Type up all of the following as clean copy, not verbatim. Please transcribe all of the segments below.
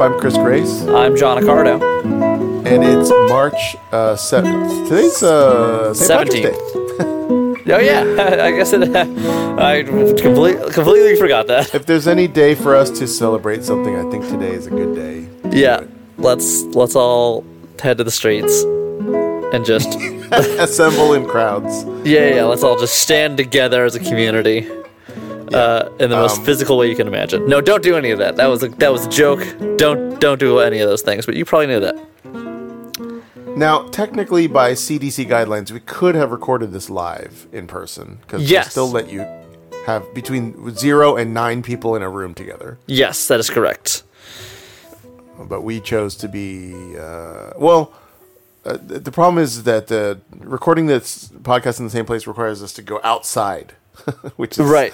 up? I'm Chris Grace. I'm John Accardo. And it's March 7th. Today's St. Patrick's Day. Oh, yeah. I guess I completely forgot that. If there's any day for us to celebrate something, I think today is a good day. Yeah. Let's all head to the streets and just... assemble in crowds. Yeah. Let's all just stand together as a community. In the most physical way you can imagine. No, don't do any of that. That was a joke. Don't do any of those things. But you probably knew that. Now, technically, by CDC guidelines, we could have recorded this live in person because they still let you have between 0 and 9 people in a room together. Yes, that is correct. But we chose to be the problem is that recording this podcast in the same place requires us to go outside, which is right.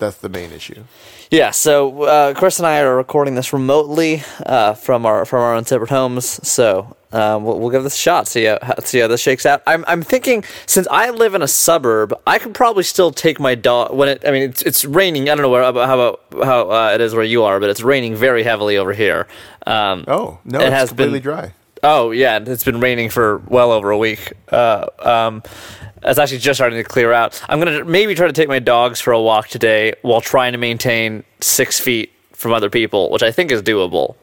That's the main issue. Yeah, so Chris and I are recording this remotely from our own separate homes. So we'll give this a shot. See how this shakes out. I'm thinking since I live in a suburb, I could probably still take my dog. It's raining. I don't know how it is where you are, but it's raining very heavily over here. It's completely dry. Oh yeah, it's been raining for well over a week. It's actually just starting to clear out. I'm going to maybe try to take my dogs for a walk today while trying to maintain 6 feet from other people, which I think is doable.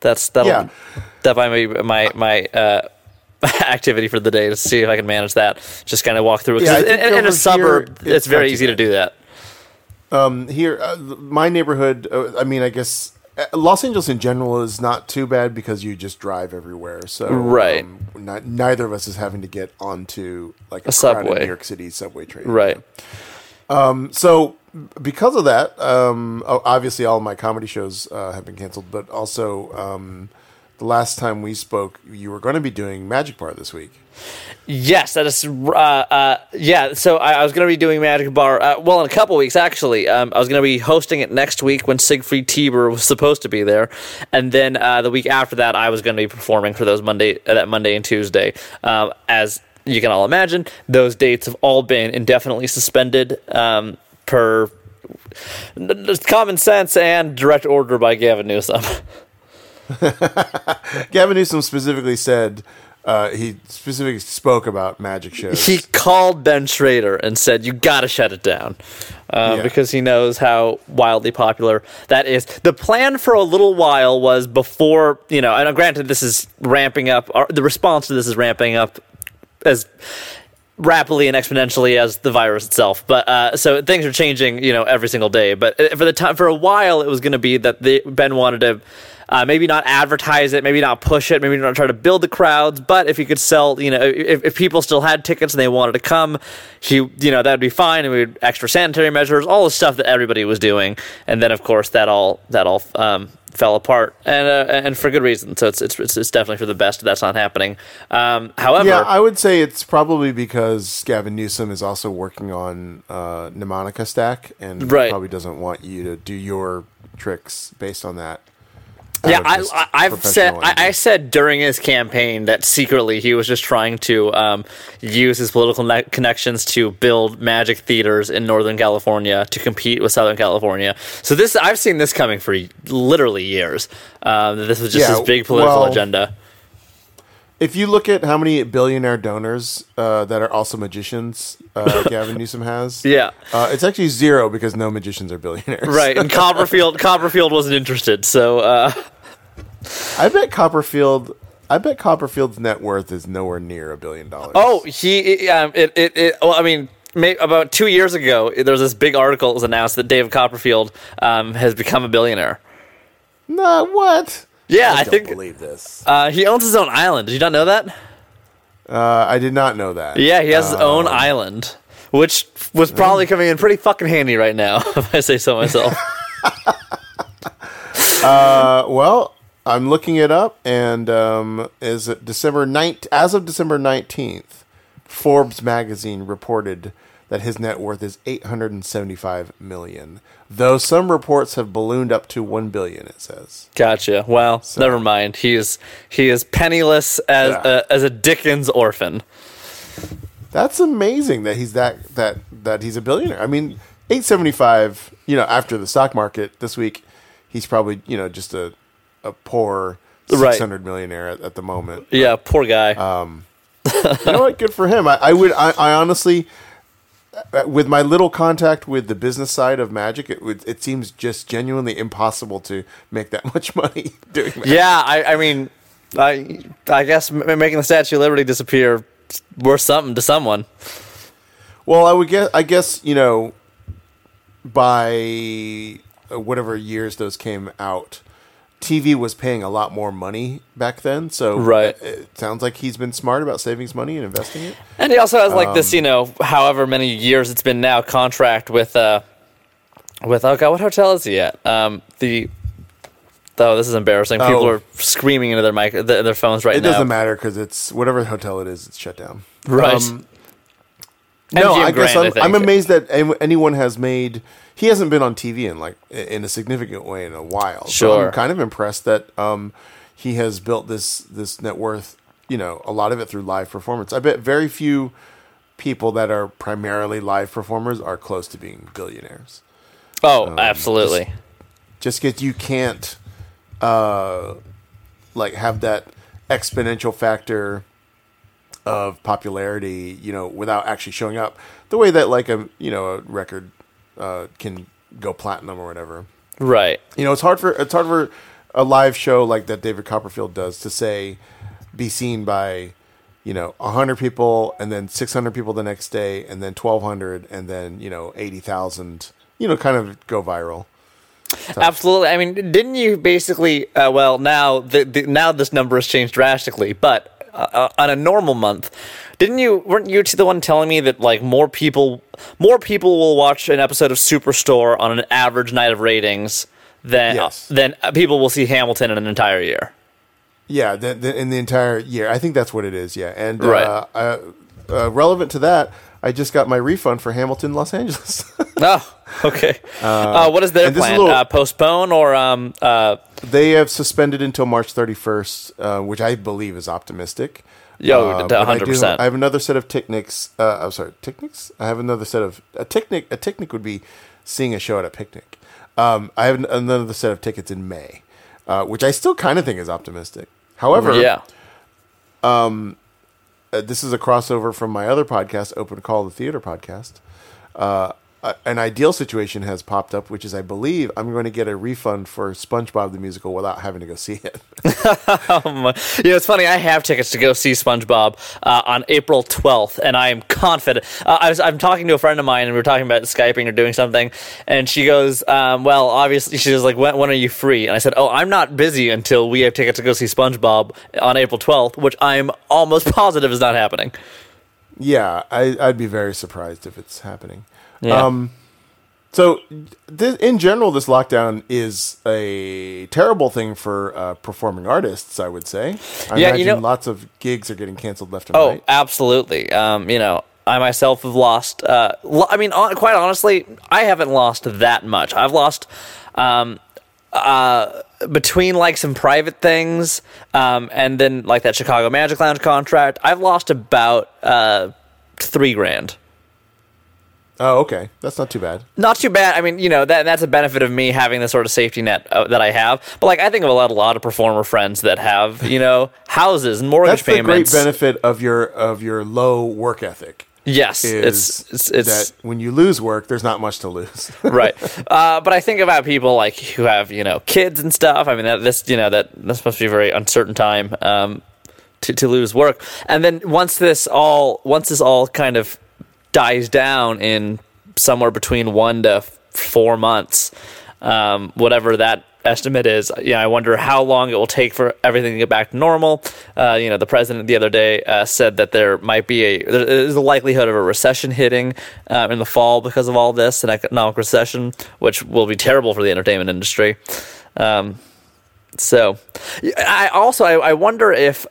That might be my activity for the day to see if I can manage that. Just kind of walk through. Yeah, in a suburb, it's very easy to do that. Here, my neighborhood, I guess... Los Angeles in general is not too bad because you just drive everywhere. So right. Neither of us is having to get onto like a subway. New York City subway train. Right. So because of that, obviously all of my comedy shows have been canceled, but also the last time we spoke, you were going to be doing Magic Bar this week. Yes, that is. So I was going to be doing Magic Bar. In a couple weeks actually. I was going to be hosting it next week when Siegfried Tiber was supposed to be there, and then the week after that, I was going to be performing for those Monday and Tuesday. As you can all imagine, those dates have all been indefinitely suspended per common sense and direct order by Gavin Newsom. Gavin Newsom specifically said spoke about magic shows. He called Ben Schrader and said, "You got to shut it down," because he knows how wildly popular that is. The plan for a little while was before, and granted, this is ramping up. The response to this is ramping up as rapidly and exponentially as the virus itself. But so things are changing, every single day. But for a while, it was going to be that Ben wanted to. Maybe not advertise it, maybe not push it, maybe not try to build the crowds, but if he could sell, if people still had tickets and they wanted to come, that would be fine, and we would extra sanitary measures, all the stuff that everybody was doing, and then of course that all fell apart, and for good reason. So it's definitely for the best that's not happening. However, yeah, I would say it's probably because Gavin Newsom is also working on Mnemonica Stack, and probably doesn't want you to do your tricks based on that. Yeah, I said during his campaign that secretly he was just trying to use his political connections to build magic theaters in Northern California to compete with Southern California. So I've seen this coming for literally years. This was just his big political agenda. If you look at how many billionaire donors that are also magicians Gavin Newsom has, it's actually zero because no magicians are billionaires. Right, and Copperfield wasn't interested, so... I bet Copperfield's net worth is nowhere near $1 billion. Oh, about 2 years ago, there was this big article that was announced that Dave Copperfield has become a billionaire. No, what? Yeah, I don't believe this. He owns his own island. Did you not know that? I did not know that. Yeah, he has his own island, which was probably coming in pretty fucking handy right now, if I say so myself. I'm looking it up, and is it as of December 19th, Forbes magazine reported that his net worth is $875 million, though some reports have ballooned up to $1 billion, it says. Gotcha. Well, so, never mind. He is penniless as a Dickens orphan. That's amazing that he's that he's a billionaire. I mean, $875, after the stock market this week, he's probably, you know, just a poor 600 millionaire at the moment. Yeah, poor guy. You know what? Good for him. I honestly, with my little contact with the business side of magic, it seems just genuinely impossible to make that much money doing that. Yeah, I mean, I guess making the Statue of Liberty disappear worth something to someone. Well, I guess, you know, by whatever years those came out, TV was paying a lot more money back then, so it sounds like he's been smart about saving his money and investing it. And he also has like this, you know, however many years it's been now, contract with oh god, what hotel is he at? This is embarrassing. People are screaming into their phones right now. It doesn't matter because it's whatever hotel it is, it's shut down. Right. I'm amazed that anyone has made. He hasn't been on TV in a significant way in a while. Sure. So I'm kind of impressed that he has built this net worth, you know, a lot of it through live performance. I bet very few people that are primarily live performers are close to being billionaires. Oh, absolutely. Just because you can't have that exponential factor of popularity, you know, without actually showing up the way that a record can go platinum or whatever. Right. You know, it's hard for a live show like that David Copperfield does to be seen by, you know, 100 people and then 600 people the next day and then 1,200 and then, you know, 80,000, you know, kind of go viral. Absolutely. I mean, didn't you basically, now this number has changed drastically, but on a normal month, weren't you the one telling me that like more people will watch an episode of Superstore on an average night of ratings than people will see Hamilton in an entire year? Yeah, in the entire year, I think that's what it is. Yeah, and relevant to that, I just got my refund for Hamilton, Los Angeles. Oh, okay. What is their plan? Postpone or? They have suspended until March 31st, which I believe is optimistic. Yo, 100%. I have another set of techniques. I'm sorry, techniques? I have another set of a technique. A technique would be seeing a show at a picnic. I have another set of tickets in May, which I still kind of think is optimistic. However, this is a crossover from my other podcast, Open Call, the theater podcast. An ideal situation has popped up, which is I believe I'm going to get a refund for SpongeBob the musical without having to go see it. You know, it's funny. I have tickets to go see SpongeBob on April 12th, and I am confident. I'm talking to a friend of mine, and we were talking about Skyping or doing something, and she goes, well, obviously, she was like, when are you free? And I said, oh, I'm not busy until we have tickets to go see SpongeBob on April 12th, which I'm almost positive is not happening. Yeah, I'd be very surprised if it's happening. Yeah. In general, this lockdown is a terrible thing for performing artists, I would say. I imagine lots of gigs are getting canceled left and right. Oh, absolutely. You know, I myself have lost. Quite honestly, I haven't lost that much. I've lost between like some private things and then like that Chicago Magic Lounge contract. I've lost about $3,000. Oh, okay. That's not too bad. Not too bad. I mean, you know, that's a benefit of me having the sort of safety net that I have. But, like, I think of a lot of performer friends that have, you know, houses and mortgage payments. That's the great benefit of your low work ethic. Yes. It's that when you lose work, there's not much to lose. Right. But I think about people, like, who have, you know, kids and stuff. I mean, that's supposed to be a very uncertain time to lose work. And then once this all kind of dies down in somewhere between 1 to 4 months, whatever that estimate is. Yeah, you know, I wonder how long it will take for everything to get back to normal. You know, the president the other day said that there is a likelihood of a recession hitting in the fall because of all this, an economic recession, which will be terrible for the entertainment industry. I wonder if.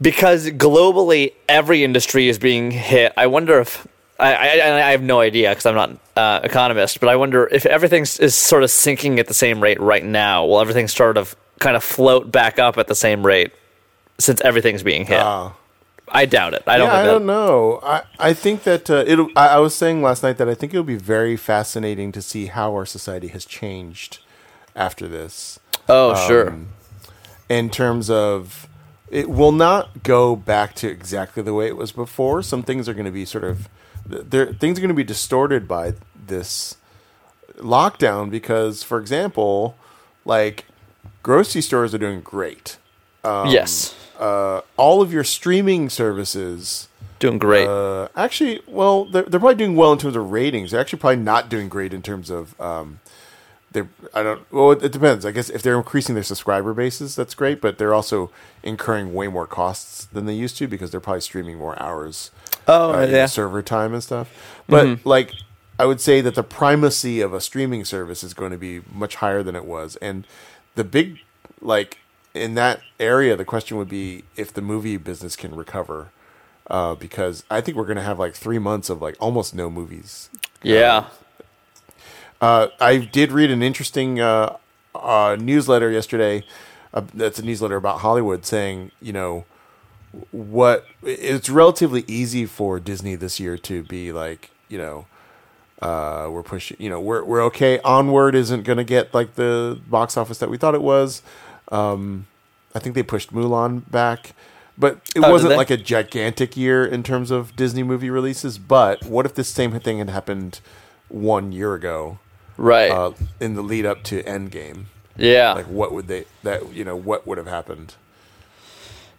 Because globally, every industry is being hit. I wonder if I have no idea because I'm not an economist, but I wonder if everything is sort of sinking at the same rate right now. Will everything sort of kind of float back up at the same rate since everything's being hit? I doubt it. I don't know. I think that it'll. I was saying last night that I think it'll be very fascinating to see how our society has changed after this. Oh, sure. In terms of, it will not go back to exactly the way it was before. Some things are going to be sort of, things are going to be distorted by this lockdown because, for example, like grocery stores are doing great. Yes. All of your streaming services doing great. Actually, well, they're probably doing well in terms of ratings. They're actually probably not doing great in terms of Well, it depends. I guess if they're increasing their subscriber bases, that's great. But they're also incurring way more costs than they used to because they're probably streaming more hours. Oh, yeah. Server time and stuff. But like, I would say that the primacy of a streaming service is going to be much higher than it was, and the big like. In that area, the question would be if the movie business can recover, because I think we're going to have like 3 months of like almost no movies. Yeah. I did read an interesting newsletter yesterday. That's a newsletter about Hollywood saying, you know, what it's relatively easy for Disney this year to be like, you know, we're pushing, you know, we're okay. Onward isn't going to get like the box office that we thought it was. I think they pushed Mulan back, but it wasn't like a gigantic year in terms of Disney movie releases. But what if this same thing had happened 1 year ago, right? In the lead up to Endgame, yeah. Like, what would they? That you know, what would have happened?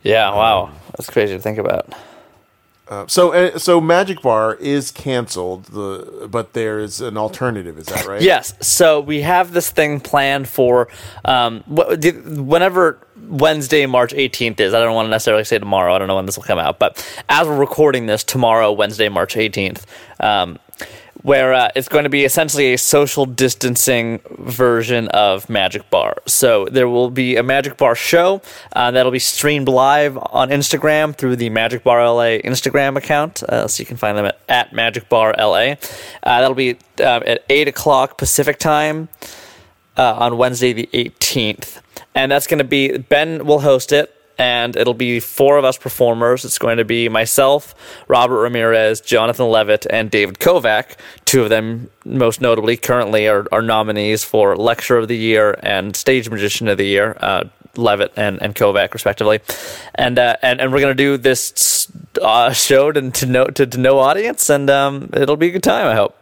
Yeah, wow, that's crazy to think about. So Magic Bar is canceled, but there is an alternative. Is that right? Yes. So we have this thing planned for whenever Wednesday, March 18th is. I don't want to necessarily say tomorrow. I don't know when this will come out. But as we're recording this, tomorrow, Wednesday, March 18th, where it's going to be essentially a social distancing version of Magic Bar. So there will be a Magic Bar show that'll be streamed live on Instagram through the Magic Bar LA Instagram account. So you can find them at Magic Bar LA. That'll be at 8 o'clock Pacific time on Wednesday the 18th. And that's going to be, Ben will host it. And it'll be four of us performers. It's going to be myself, Robert Ramirez, Jonathan Levitt, and David Kovac. Two of them, most notably, currently are nominees for Lecturer of the Year and Stage Magician of the Year, Levitt and Kovac, respectively. And we're going to do this show to no audience, and it'll be a good time, I hope.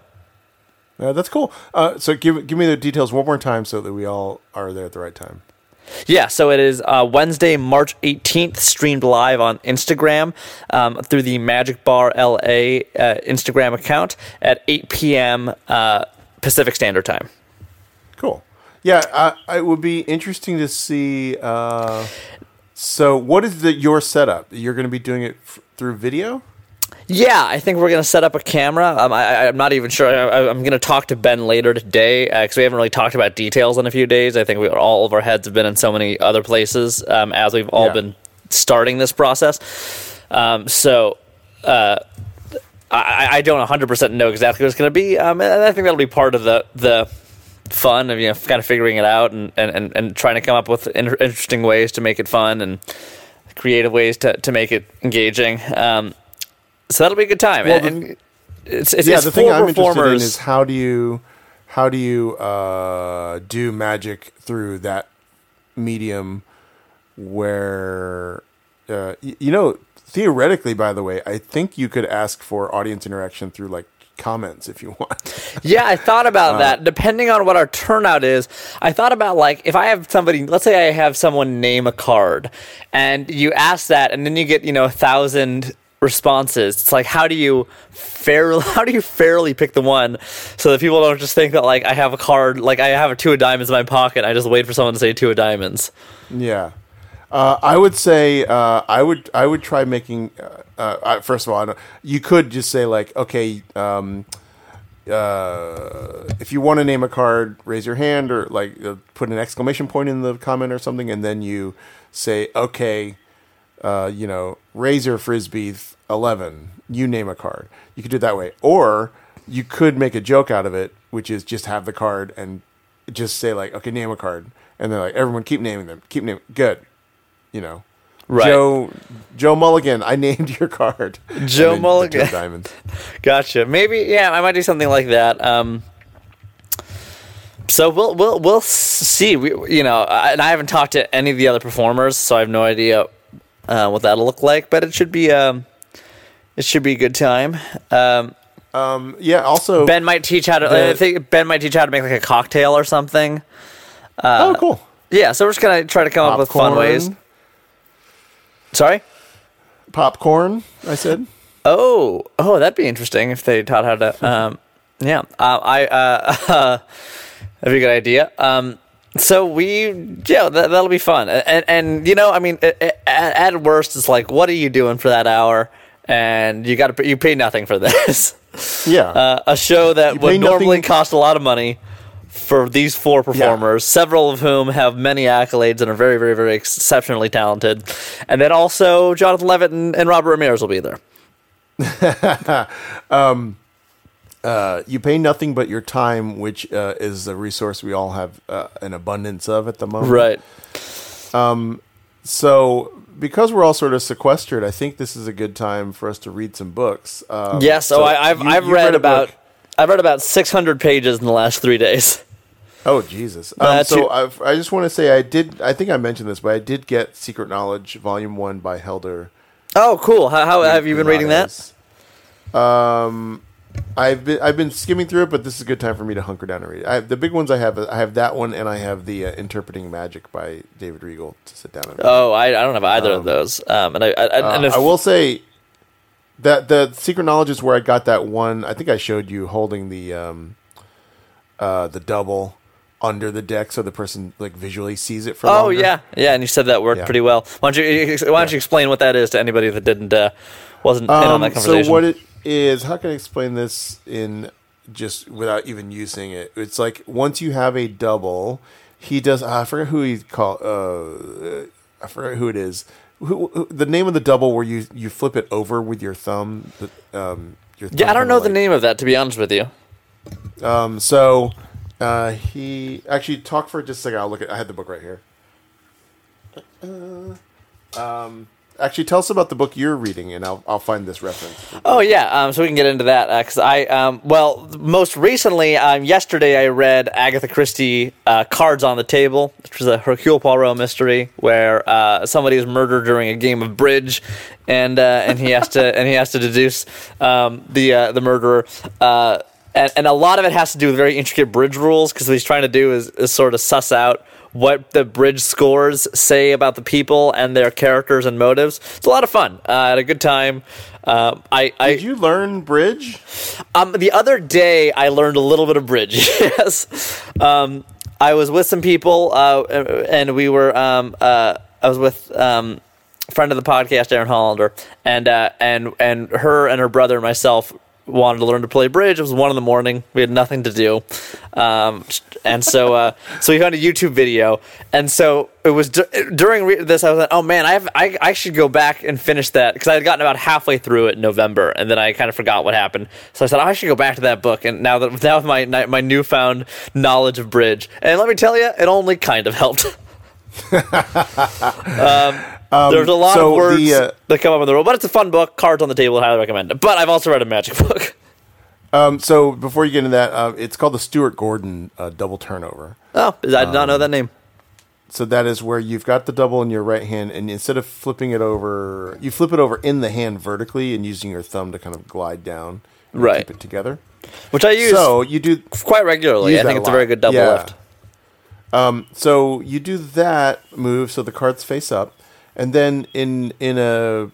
That's cool. So give me the details one more time so that we all are there at the right time. Yeah, so it is Wednesday, March 18th, streamed live on Instagram through the Magic Bar LA Instagram account at 8 p.m. Pacific Standard Time. Cool. Yeah, it would be interesting to see. So what is your setup? You're going to be doing it through video? Yeah, I think we're going to set up a camera. I'm not even sure. I'm going to talk to Ben later today because we haven't really talked about details in a few days. I think all of our heads have been in so many other places as we've all been starting this process. I don't 100% know exactly what it's going to be. And I think that'll be part of the fun of, you know, kind of figuring it out and trying to come up with interesting ways to make it fun and creative ways to make it engaging. So that'll be a good time. Well, it's the thing I'm interested in is how do you do magic through that medium where you know, theoretically, by the way, I think you could ask for audience interaction through like comments if you want. Yeah, I thought about that. Depending on what our turnout is, I thought about like if I have somebody, let's say I have someone name a card, and you ask that, and then you get 1,000. Responses. It's like, how do you fairly pick the one so that people don't just think that like I have a card, like I have a two of diamonds in my pocket, I just wait for someone to say two of diamonds. Yeah, I would say I would try making. First of all, you could just say like, okay, if you want to name a card, raise your hand or like put an exclamation point in the comment or something, and then you say, okay. Razor Frisbee 11, you name a card. You could do it that way. Or you could make a joke out of it, which is just have the card and just say like, okay, name a card. And they're like, everyone keep naming them. Good. Right. Joe Mulligan, I named your card. Joe Mulligan. Joe Diamonds. Gotcha. Maybe, yeah, I might do something like that. So we'll see. And I haven't talked to any of the other performers, so I have no idea what that'll look like. But it should be a good time. Yeah. Also, Ben might teach how to. I think Ben might teach how to make like a cocktail or something. Oh, cool. Yeah. So we're just gonna try to come up with fun ways. Sorry? Popcorn, I said. Oh, that'd be interesting if they taught how to. That'd be a good idea. That'll be fun. And at worst, it's like, what are you doing for that hour? And you pay nothing for this. Yeah. A show that would normally cost a lot of money for these four performers, several of whom have many accolades and are very, very, very exceptionally talented. And then also Jonathan Leavitt and Robert Ramirez will be there. You pay nothing but your time, which is a resource we all have an abundance of at the moment. Right. So because we're all sort of sequestered, I think this is a good time for us to read some books. I've read about 600 pages in the last 3 days. Oh, Jesus. I just want to say I think I mentioned this, but I did get Secret Knowledge, Volume 1 by Helder. Oh, cool. How have you been reading that? I've been skimming through it, but this is a good time for me to hunker down and read it. The big ones I have that one, and I have the Interpreting Magic by David Riegel to sit down and read. Oh, I don't have either of those. I will say that the Secret Knowledge is where I got that one. I think I showed you holding the double under the deck, so the person like visually sees it for longer. Yeah, and you said that worked pretty well. Why don't you explain what that is to anybody that wasn't in on that conversation? So what it is, how can I explain this in just without even using it? It's like once you have a double, he does. I forget who it is. Who the name of the double where you flip it over with your thumb? I don't know the name of that, to be honest with you. He actually talked for just a second. I'll look at. I had the book right here. Actually, tell us about the book you're reading, and I'll find this reference. Oh, yeah, so we can get into that, because most recently, yesterday I read Agatha Christie, Cards on the Table, which was a Hercule Poirot mystery where somebody is murdered during a game of bridge, and he has to deduce the murderer. And a lot of it has to do with very intricate bridge rules, because what he's trying to do is sort of suss out what the bridge scores say about the people and their characters and motives. It's a lot of fun. I had a good time. Did you learn bridge? The other day, I learned a little bit of bridge, yes. I was with some people, and we were... I was with... a friend of the podcast, Aaron Hollander, and her and her brother and myself wanted to learn to play bridge. It was 1 a.m. We had nothing to do, so we found a YouTube video. And so it was during this, I was like, "Oh man, I should go back and finish that," because I had gotten about halfway through it in November, and then I kind of forgot what happened. So I said, "Oh, I should go back to that book." And now with my newfound knowledge of bridge, and let me tell you, it only kind of helped. There's a lot of words that come up in the rule, but it's a fun book. Cards on the Table, I highly recommend it. But I've also read a magic book. So before you get into that, it's called the Stuart Gordon Double Turnover. Oh, I did not know that name. So that is where you've got the double in your right hand, and instead of flipping it over, you flip it over in the hand vertically and using your thumb to kind of glide down and keep it together. Which I use quite regularly. I think it's a very good double lift. So you do that move, so the cards face up. And then in a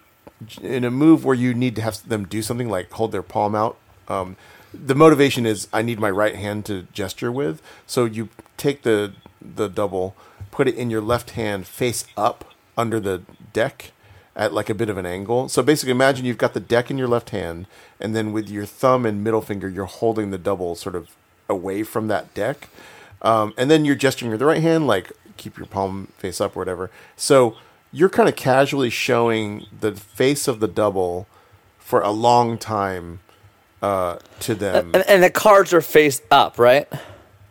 move where you need to have them do something like hold their palm out, the motivation is I need my right hand to gesture with. So you take the double, put it in your left hand face up under the deck at like a bit of an angle. So basically imagine you've got the deck in your left hand, and then with your thumb and middle finger you're holding the double sort of away from that deck. And then you're gesturing with the right hand, like keep your palm face up or whatever. So you're kind of casually showing the face of the double for a long time to them. And the cards are face up, right?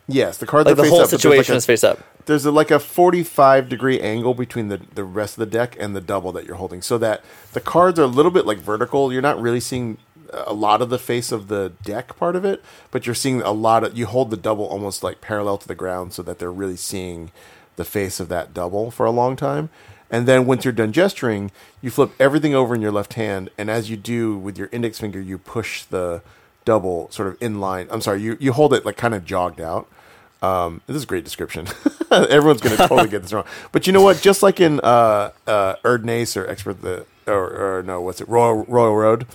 Yes, the cards are face up. The whole situation is face up. There's like a 45 degree angle between the rest of the deck and the double that you're holding, so that the cards are a little bit like vertical. You're not really seeing a lot of the face of the deck part of it, but you're seeing a lot of, you hold the double almost like parallel to the ground so that they're really seeing the face of that double for a long time. And then once you're done gesturing, you flip everything over in your left hand, and as you do with your index finger, you push the double sort of in line. I'm sorry, you hold it like kind of jogged out. This is a great description. Everyone's going to totally get this wrong. But you know what? Just like in Erdnase or Expert the or no, what's it? Royal Road.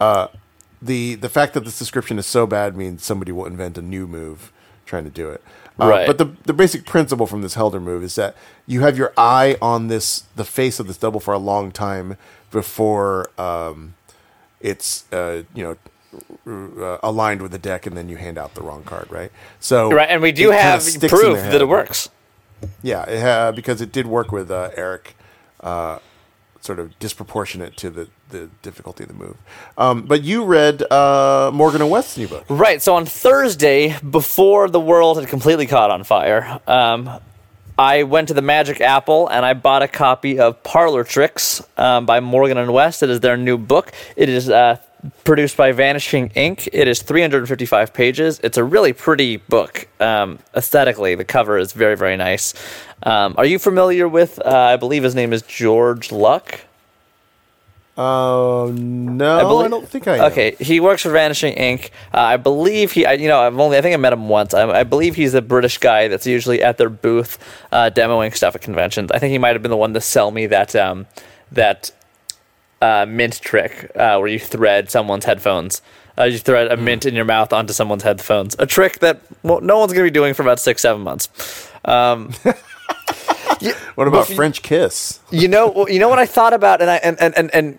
The fact that this description is so bad means somebody will invent a new move trying to do it. Right. But the basic principle from this Helder move is that you have your eye on the face of this double for a long time before it's aligned with the deck, and then you hand out the wrong card, right? So right, and we do have proof that it works. Yeah, because it did work with Eric, sort of disproportionate to the difficulty of the move. But you read Morgan and West's new book. Right, so on Thursday, before the world had completely caught on fire, I went to the Magic Apple and I bought a copy of Parlor Tricks by Morgan and West. It is their new book. It is produced by Vanishing Inc. It is 355 pages. It's a really pretty book. Aesthetically, the cover is very, very nice. Are you familiar with, I believe his name is George Luck? No, I don't think I am. Okay, he works for Vanishing Inc. I believe I think I met him once. I believe he's a British guy that's usually at their booth demoing stuff at conventions. I think he might have been the one to sell me that mint trick where you thread someone's headphones. You thread a mint in your mouth onto someone's headphones. A trick that no one's going to be doing for about 6-7 months. What about French kiss? You know what I thought about, and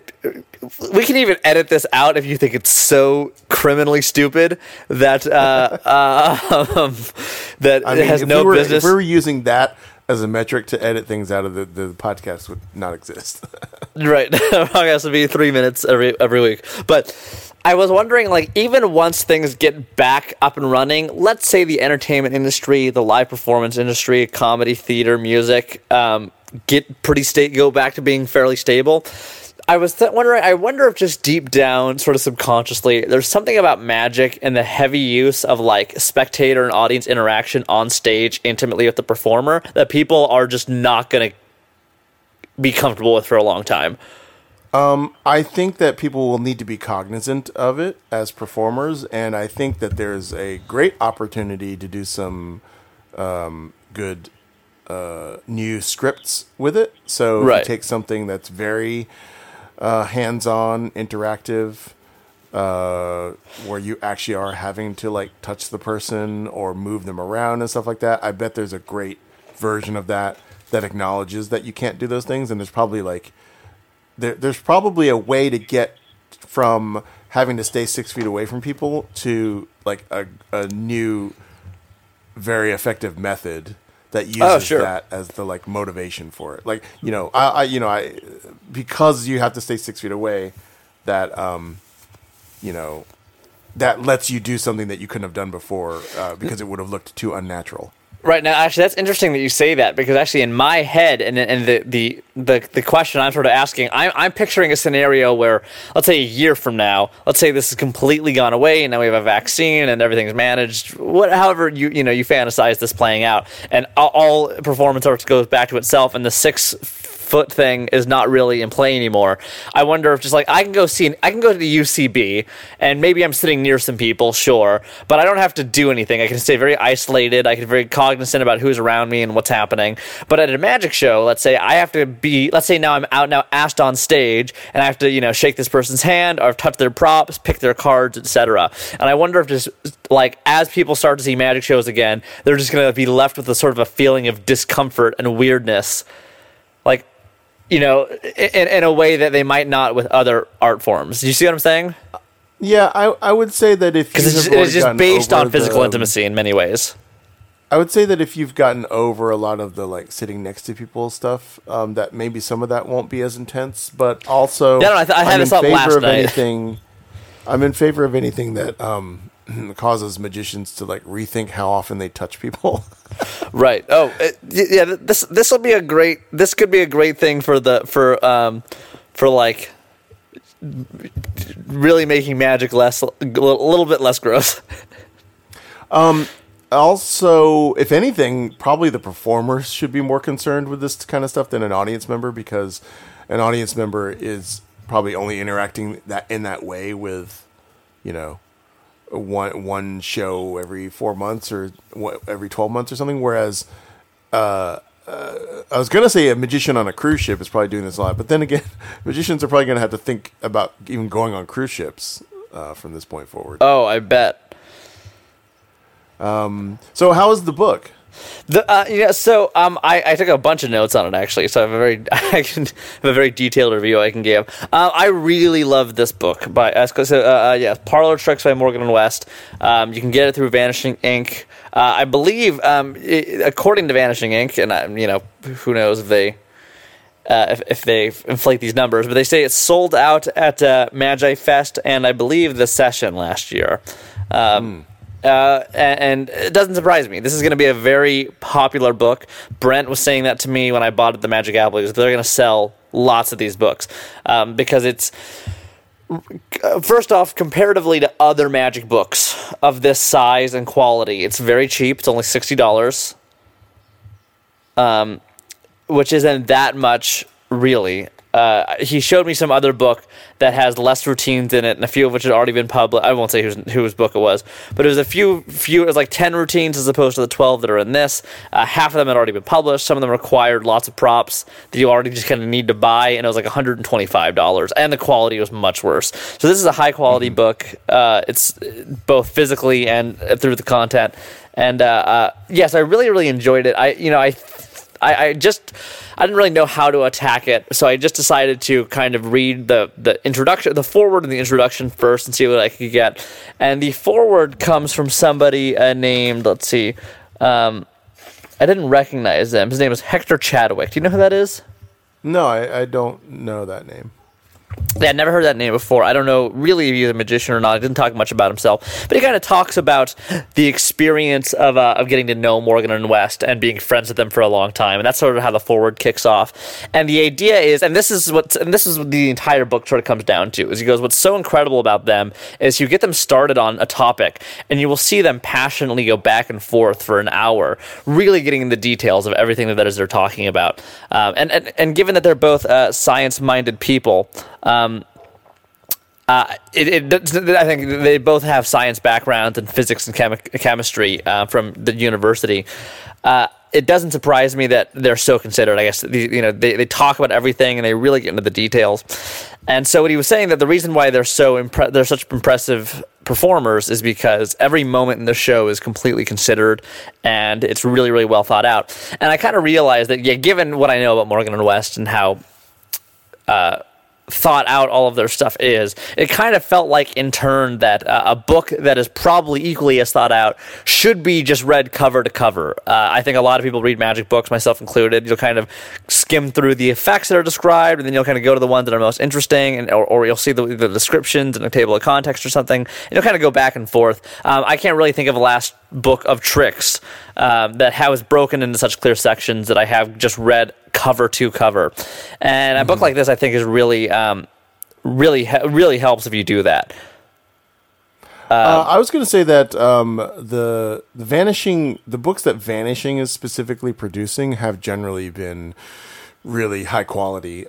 we can even edit this out if you think it's so criminally stupid that business. If we were using that as a metric to edit things out of the podcast, would not exist. Right, podcast would be 3 minutes every week. But I was wondering, even once things get back up and running, let's say the entertainment industry, the live performance industry, comedy, theater, music, go back to being fairly stable. I was wondering. I wonder if just deep down, sort of subconsciously, there's something about magic and the heavy use of spectator and audience interaction on stage, intimately with the performer, that people are just not going to be comfortable with for a long time. I think that people will need to be cognizant of it as performers, and I think that there's a great opportunity to do some good new scripts with it. So if you take something that's very hands-on, interactive, where you actually are having to touch the person or move them around and stuff like that. I bet there's a great version of that acknowledges that you can't do those things, and there's probably there's probably a way to get from having to stay 6 feet away from people to a new, very effective method that uses that as the motivation for it. Because you have to stay 6 feet away, that that lets you do something that you couldn't have done before because it would have looked too unnatural. Right. Now, actually, that's interesting that you say that, because actually in my head and the question I'm sort of asking, I'm picturing a scenario where, let's say a year from now, let's say this has completely gone away and now we have a vaccine and everything's managed, however you fantasize this playing out, and all performance arts goes back to itself and the 6 foot thing is not really in play anymore. I wonder if just I can go to the UCB and maybe I'm sitting near some people, sure, but I don't have to do anything. I can stay very isolated. I can be very cognizant about who's around me and what's happening. But at a magic show, let's say I have to be, now I'm out now asked on stage and I have to, shake this person's hand or touch their props, pick their cards, etc. And I wonder if just as people start to see magic shows again, they're just going to be left with a sort of a feeling of discomfort and weirdness. In a way that they might not with other art forms. Do you see what I'm saying? Yeah, I would say that if... Because it's just based on physical intimacy in many ways. I would say that if you've gotten over a lot of the, sitting next to people stuff, that maybe some of that won't be as intense, but also... No, I had this up last night. I'm in favor of anything that causes magicians to like rethink how often they touch people. Right. Oh, yeah. This will be a great. This could be a great thing for like really making magic less a little bit less gross. Also, if anything, probably the performers should be more concerned with this kind of stuff than an audience member, because an audience member is probably only interacting that in that way with, you know, one show every 4 months or every 12 months or something. Whereas, I was going to say a magician on a cruise ship is probably doing this a lot, but then again, magicians are probably going to have to think about even going on cruise ships from this point forward. Oh, I bet. So how is the book? I took a bunch of notes on it actually, so I have a very detailed review I can give. I really love this book by Parlor Tricks by Morgan and West. You can get it through Vanishing Inc. I believe, according to Vanishing Inc., and who knows if they if they inflate these numbers, but they say it sold out at Magi Fest and I believe the Session last year. And it doesn't surprise me. This is going to be a very popular book. Brent was saying that to me when I bought the Magic Apple. They're going to sell lots of these books because it's, first off, comparatively to other magic books of this size and quality, it's very cheap. It's only $60, which isn't that much really. He showed me some other book that has less routines in it, and a few of which had already been published. I won't say whose book it was, but it was a few. It was like 10 routines as opposed to the 12 that are in this. Half of them had already been published. Some of them required lots of props that you already just kind of need to buy, and it was like $125, and the quality was much worse. So this is a high quality book. It's both physically and through the content. And yes, I really, really enjoyed it. I didn't really know how to attack it, so I just decided to kind of read the introduction, the foreword and the introduction first and see what I could get. And the foreword comes from somebody named, I didn't recognize him. His name is Hector Chadwick. Do you know who that is? No, I don't know that name. Yeah, I'd never heard that name before. I don't know really if he's a magician or not. He didn't talk much about himself. But he kind of talks about the experience of getting to know Morgan and West and being friends with them for a long time. And that's sort of how the foreword kicks off. And the idea is, and this is what the entire book sort of comes down to, is he goes, what's so incredible about them is you get them started on a topic and you will see them passionately go back and forth for an hour, really getting into the details of everything that is they're talking about. And given that they're both science-minded people, I think they both have science backgrounds and physics and chemistry from the university. It doesn't surprise me that they're so considered. I guess they talk about everything and they really get into the details. And so what he was saying, that the reason why they're such impressive performers is because every moment in the show is completely considered and it's really, really well thought out. And I kind of realized that, yeah, given what I know about Morgan and West and how thought out all of their stuff is, it kind of felt like in turn that a book that is probably equally as thought out should be just read cover to cover. I think a lot of people read magic books, myself included. You'll kind of skim through the effects that are described and then you'll kind of go to the ones that are most interesting, and or you'll see the descriptions and a table of context or something, and you'll kind of go back and forth. I can't really think of a last book of tricks that was broken into such clear sections that I have just read cover to cover. And a book like this, I think, is really, really helps if you do that. I was going to say that the books that Vanishing is specifically producing have generally been really high quality.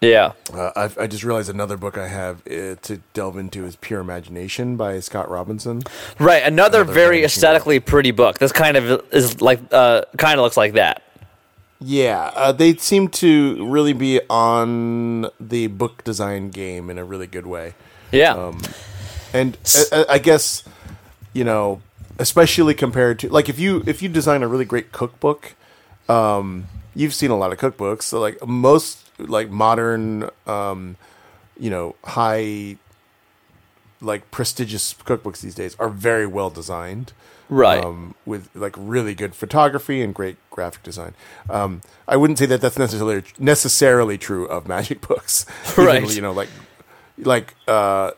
Yeah. I just realized another book I have to delve into is Pure Imagination by Scott Robinson. Right. Another very aesthetically pretty book. This kind of is like, kind of looks like that. Yeah. They seem to really be on the book design game in a really good way. Yeah. And I guess, especially compared to, like, if you design a really great cookbook, you've seen a lot of cookbooks. So like most, like modern, high, like prestigious cookbooks these days are very well designed, right? With like really good photography and great graphic design. I wouldn't say that that's necessarily true of magic books, right? Even,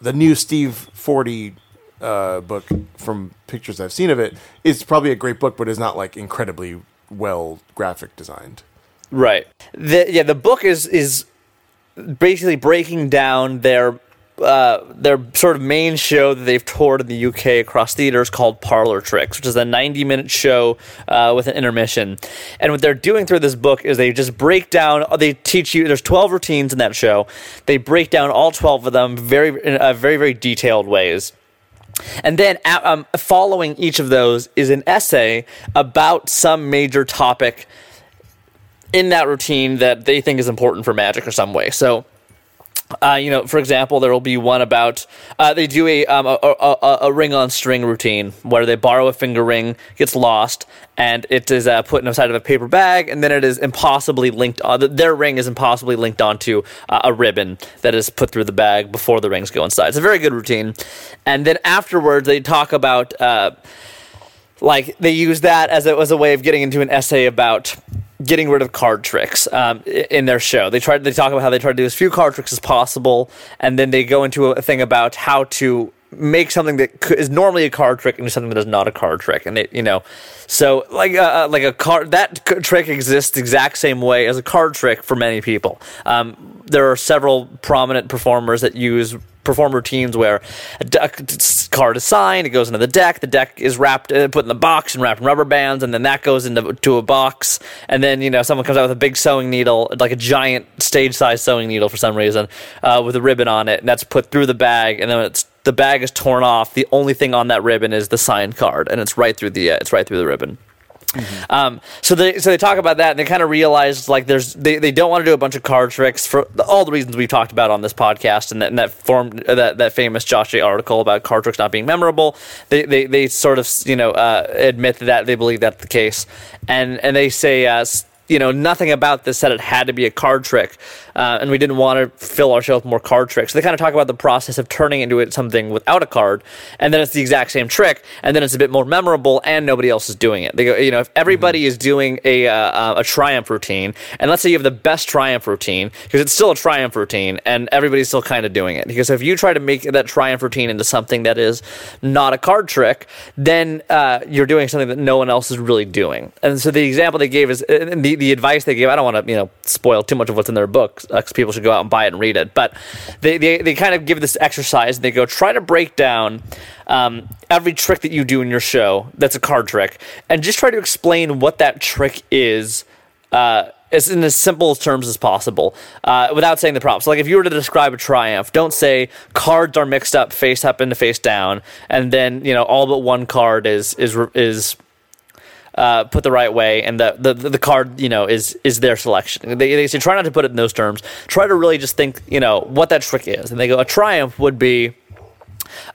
the new Steve Forti book from pictures I've seen of it. It's probably a great book, but it's not like incredibly well graphic designed. Right. The book is basically breaking down their sort of main show that they've toured in the UK across theaters called Parlor Tricks, which is a 90-minute show with an intermission. And what they're doing through this book is they just break down, they teach you, there's 12 routines in that show. They break down all 12 of them in very, very detailed ways. And then following each of those is an essay about some major topic in that routine that they think is important for magic or some way. So, for example, there will be one about they do a ring on string routine where they borrow a finger ring, gets lost, and it is put inside of a paper bag, and then it is impossibly linked on. Their ring is impossibly linked onto a ribbon that is put through the bag before the rings go inside. It's a very good routine, and then afterwards they talk about they use that as a way of getting into an essay about getting rid of card tricks in their show. They talk about how they try to do as few card tricks as possible, and then they go into a thing about how to make something that is normally a card trick into something that is not a card trick. And a card, that trick exists the exact same way as a card trick for many people. There are several prominent performers that perform routines where a card is signed, it goes into the deck is wrapped, put in the box and wrapped in rubber bands, and then that goes into a box, and then, someone comes out with a big sewing needle, like a giant stage-sized sewing needle for some reason, with a ribbon on it, and that's put through the bag, and then when the bag is torn off, the only thing on that ribbon is the signed card, and it's right through the ribbon. Mm-hmm. So they talk about that, and they kind of realize they don't want to do a bunch of card tricks for all the reasons we've talked about on this podcast, and that famous Josh J article about card tricks not being memorable. They sort of admit that they believe that's the case, and they say nothing about this said it had to be a card trick, and we didn't want to fill our show with more card tricks. So they kind of talk about the process of turning into it something without a card, and then it's the exact same trick, and then it's a bit more memorable, and nobody else is doing it. They go, if everybody is doing a triumph routine, and let's say you have the best triumph routine, because it's still a triumph routine, and everybody's still kind of doing it. Because if you try to make that triumph routine into something that is not a card trick, then you're doing something that no one else is really doing. And so the example they gave is the advice they gave. I don't want to spoil too much of what's in their book, because people should go out and buy it and read it, but they kind of give this exercise, and they go, try to break down every trick that you do in your show that's a card trick, and just try to explain what that trick is in as simple terms as possible, without saying the props. So, if you were to describe a triumph, don't say cards are mixed up face up into face down, and then all but one card is put the right way, and the card is their selection. They say try not to put it in those terms. Try to really just think what that trick is. And they go, a triumph would be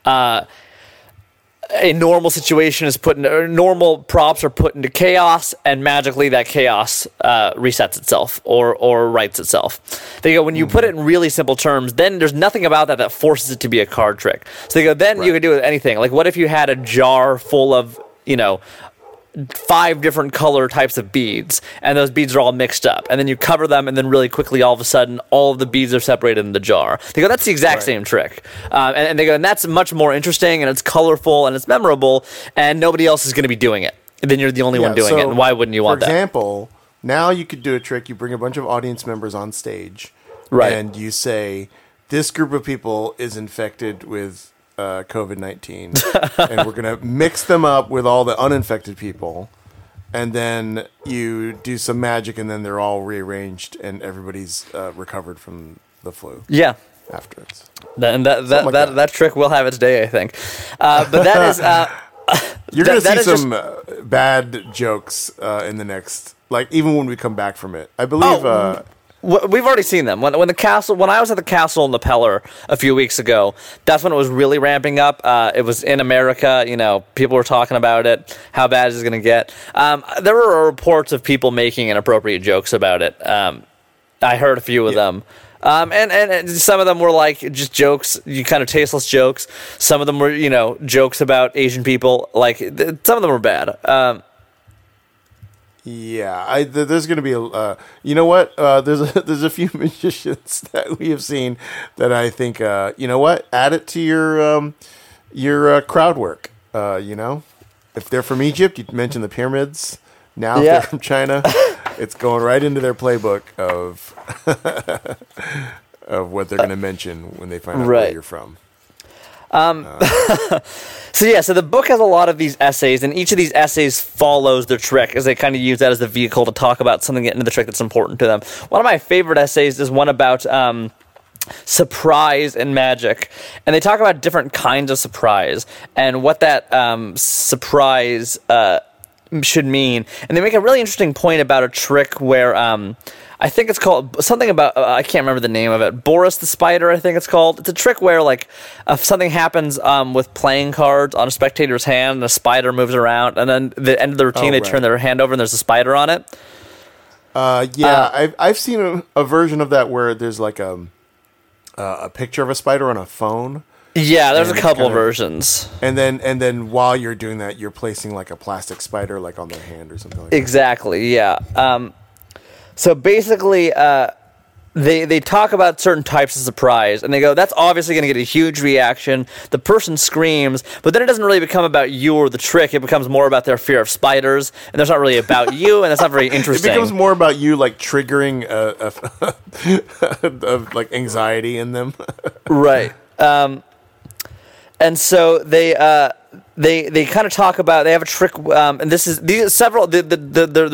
a normal situation is put in, or normal props are put into chaos, and magically that chaos resets itself or rights itself. They go, when you put it in really simple terms, then there's nothing about that forces it to be a card trick. So they go, then right. You could do it with anything. Like, what if you had a jar full of 5 different color types of beads, and those beads are all mixed up, and then you cover them, and then really quickly all of a sudden all of the beads are separated in the jar. They go, that's the exact same trick, and they go, and that's much more interesting, and it's colorful, and it's memorable, and nobody else is going to be doing it, and then you're the only one doing it, and why wouldn't you want that? For example, now you could do a trick. You bring a bunch of audience members on stage, right, and you say, this group of people is infected with COVID-19, and we're going to mix them up with all the uninfected people, and then you do some magic, and then they're all rearranged, and everybody's recovered from the flu. Yeah. Afterwards. And that trick will have its day, I think. But that is... You're going to see some bad jokes in the next... even when we come back from it. I believe... We've already seen them. When I was at the castle in the Pelor a few weeks ago, that's when it was really ramping up. It was in America. People were talking about it. How bad is it going to get? There were reports of people making inappropriate jokes about it. I heard a few of them. And some of them were just jokes, kind of tasteless jokes. Some of them were, jokes about Asian people. Some of them were bad. Yeah, there's going to be a there's a few magicians that we have seen that I think add it to your your crowd work. You know, if they're from Egypt, you mentioned the pyramids. Now, if they're from China, it's going right into their playbook of of what they're going to mention when they find out where you're from. So the book has a lot of these essays, and each of these essays follows the trick, as they kind of use that as the vehicle to talk about something in the trick that's important to them. One of my favorite essays is one about surprise in magic, and they talk about different kinds of surprise and what that surprise should mean. And they make a really interesting point about a trick where I think it's called something about, I can't remember the name of it, Boris the Spider, I think it's called. It's a trick where, like, if something happens with playing cards on a spectator's hand, and a spider moves around, and then at the end of the routine, they turn their hand over and there's a spider on it. I've seen a version of that where there's, like, a picture of a spider on a phone. Yeah, there's a couple versions. And then while you're doing that, you're placing, like, a plastic spider, like, on their hand or something like that. Exactly, yeah. So basically, they talk about certain types of surprise, and they go, that's obviously going to get a huge reaction. The person screams, but then it doesn't really become about you or the trick. It becomes more about their fear of spiders, and that's not really about you, and that's not very interesting. It becomes more about you, like, triggering like anxiety in them. Right. And so they kind of talk about, they have a trick, and this is the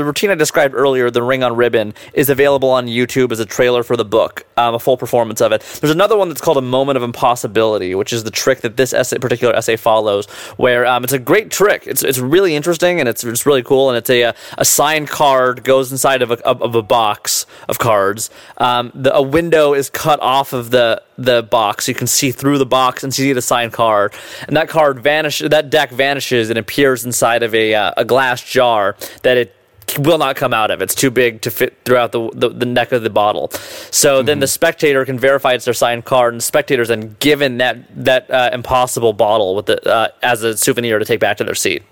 routine I described earlier, the ring on ribbon, is available on YouTube as a trailer for the book, a full performance of it. There's another one that's called a moment of impossibility, which is the trick that this particular essay follows, where it's a great trick. It's really interesting, and it's really cool, and it's a signed card goes inside of a box of cards. A window is cut off of the box. You can see through the box and see the signed card, and that card vanishes. That deck vanishes and appears inside of a glass jar that it will not come out of. It's too big to fit throughout the neck of the bottle. So then the spectator can verify it's their signed card, and the spectator's then given that impossible bottle with as a souvenir to take back to their seat.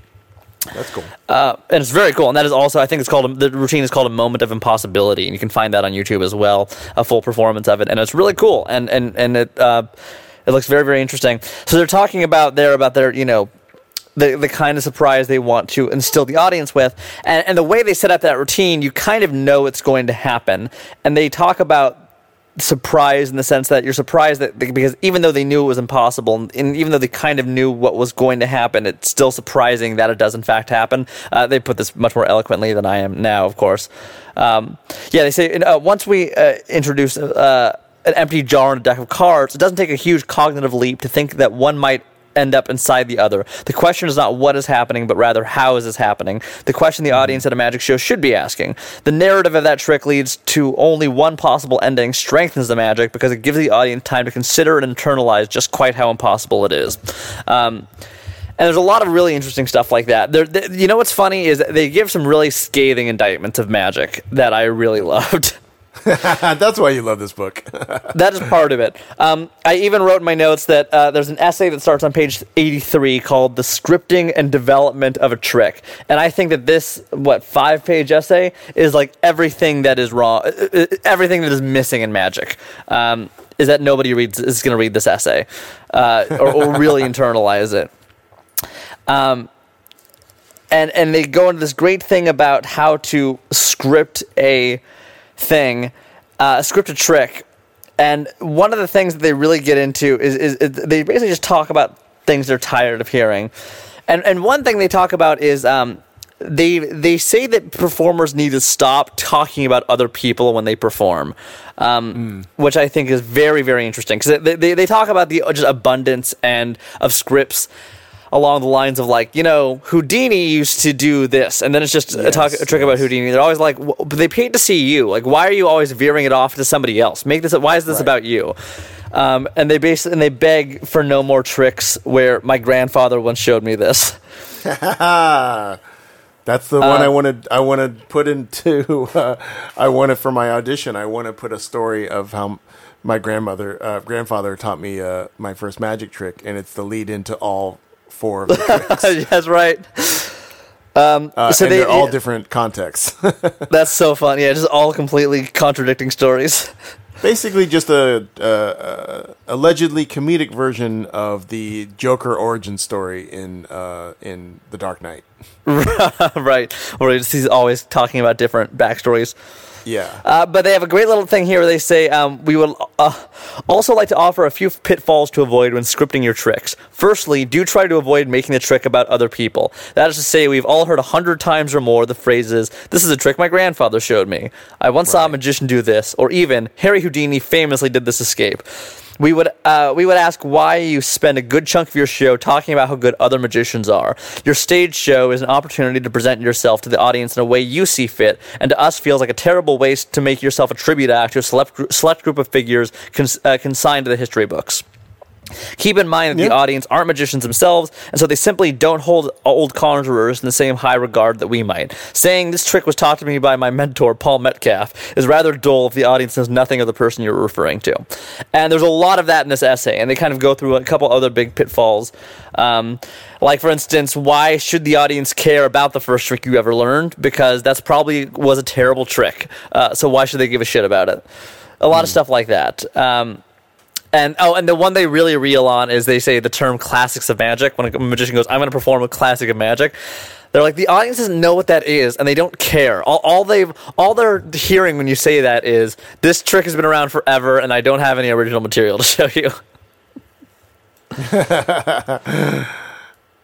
That's cool. And it's very cool. And that is also, I think it's called, the routine is called a moment of impossibility. And you can find that on YouTube as well, a full performance of it. And it's really cool. And it looks very, very interesting. So they're talking about their, you know, the kind of surprise they want to instill the audience with. And the way they set up that routine, you kind of know it's going to happen. And they talk about surprise in the sense that you're surprised because even though they knew it was impossible, and even though they kind of knew what was going to happen, it's still surprising that it does in fact happen. They put this much more eloquently than I am now, of course. They say, once we introduce an empty jar and a deck of cards, it doesn't take a huge cognitive leap to think that one might end up inside the other. The question is not what is happening, but rather how is this happening? The question the audience at a magic show should be asking. The narrative of that trick leads to only one possible ending, strengthens the magic because it gives the audience time to consider and internalize just quite how impossible it is. And there's a lot of really interesting stuff like that. You know what's funny is they give some really scathing indictments of magic that I really loved. That's why you love this book. That is part of it. I even wrote in my notes that there's an essay that starts on page 83 called The Scripting and Development of a Trick. And I think that this, 5-page essay is like everything that is wrong, everything that is missing in magic. Is that nobody is going to read this essay or really internalize it. And they go into this great thing about how to script a trick, and one of the things that they really get into is they basically just talk about things they're tired of hearing, and one thing they talk about is they say that performers need to stop talking about other people when they perform, which I think is very, very interesting, because they talk about the just abundance and of scripts along the lines of, like, you know, Houdini used to do this, and then it's just a trick about Houdini. They're always like, they paid to see you. Like, why are you always veering it off to somebody else? Why is this about you? And they beg for no more tricks where my grandfather once showed me this. That's the one I wanted put into. I wanted for my audition. I want to put a story of how my grandfather taught me my first magic trick, and it's the lead into all 4 of the tricks. That's right. So they're all different contexts. That's so fun. Yeah, just all completely contradicting stories. Basically just a allegedly comedic version of the Joker origin story in The Dark Knight. Right. Where he's always talking about different backstories. Yeah. But they have a great little thing here where they say, we would also like to offer a few pitfalls to avoid when scripting your tricks. Firstly, do try to avoid making the trick about other people. That is to say, we've all heard 100 times or more the phrases, "This is a trick my grandfather showed me," "I once saw a magician do this," or even, "Harry Houdini famously did this escape." We would ask why you spend a good chunk of your show talking about how good other magicians are. Your stage show is an opportunity to present yourself to the audience in a way you see fit, and to us feels like a terrible waste to make yourself a tribute act to a select group of figures consigned to the history books. Keep in mind that the audience aren't magicians themselves, and so they simply don't hold old conjurers in the same high regard that we might. Saying, "This trick was taught to me by my mentor, Paul Metcalf," is rather dull if the audience knows nothing of the person you're referring to. And there's a lot of that in this essay, and they kind of go through a couple other big pitfalls. Like, for instance, why should the audience care about the first trick you ever learned? Because that's probably was a terrible trick, so why should they give a shit about it? A lot of stuff like that. And the one they really reel on is they say the term classics of magic. When a magician goes, "I'm going to perform a classic of magic," they're like, the audience doesn't know what that is, and they don't care. All they're hearing when you say that is, "This trick has been around forever, and I don't have any original material to show you."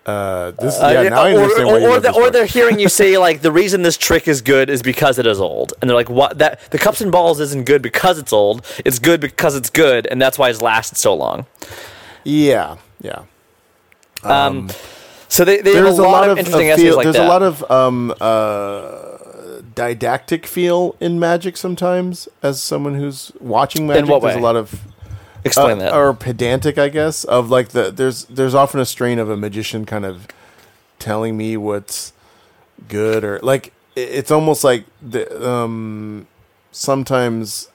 Or they're hearing you say, like, the reason this trick is good is because it is old, and they're like, "What? That the cups and balls isn't good because it's old. It's good because it's good, and that's why it's lasted so long." Yeah. So they have a lot of interesting essays feel, like there's that. There's a lot of didactic feel in magic sometimes. As someone who's watching magic, in what way? There's a lot of. Explain that. Or pedantic, I guess, of like there's often a strain of a magician kind of telling me what's good, or like it's almost like sometimes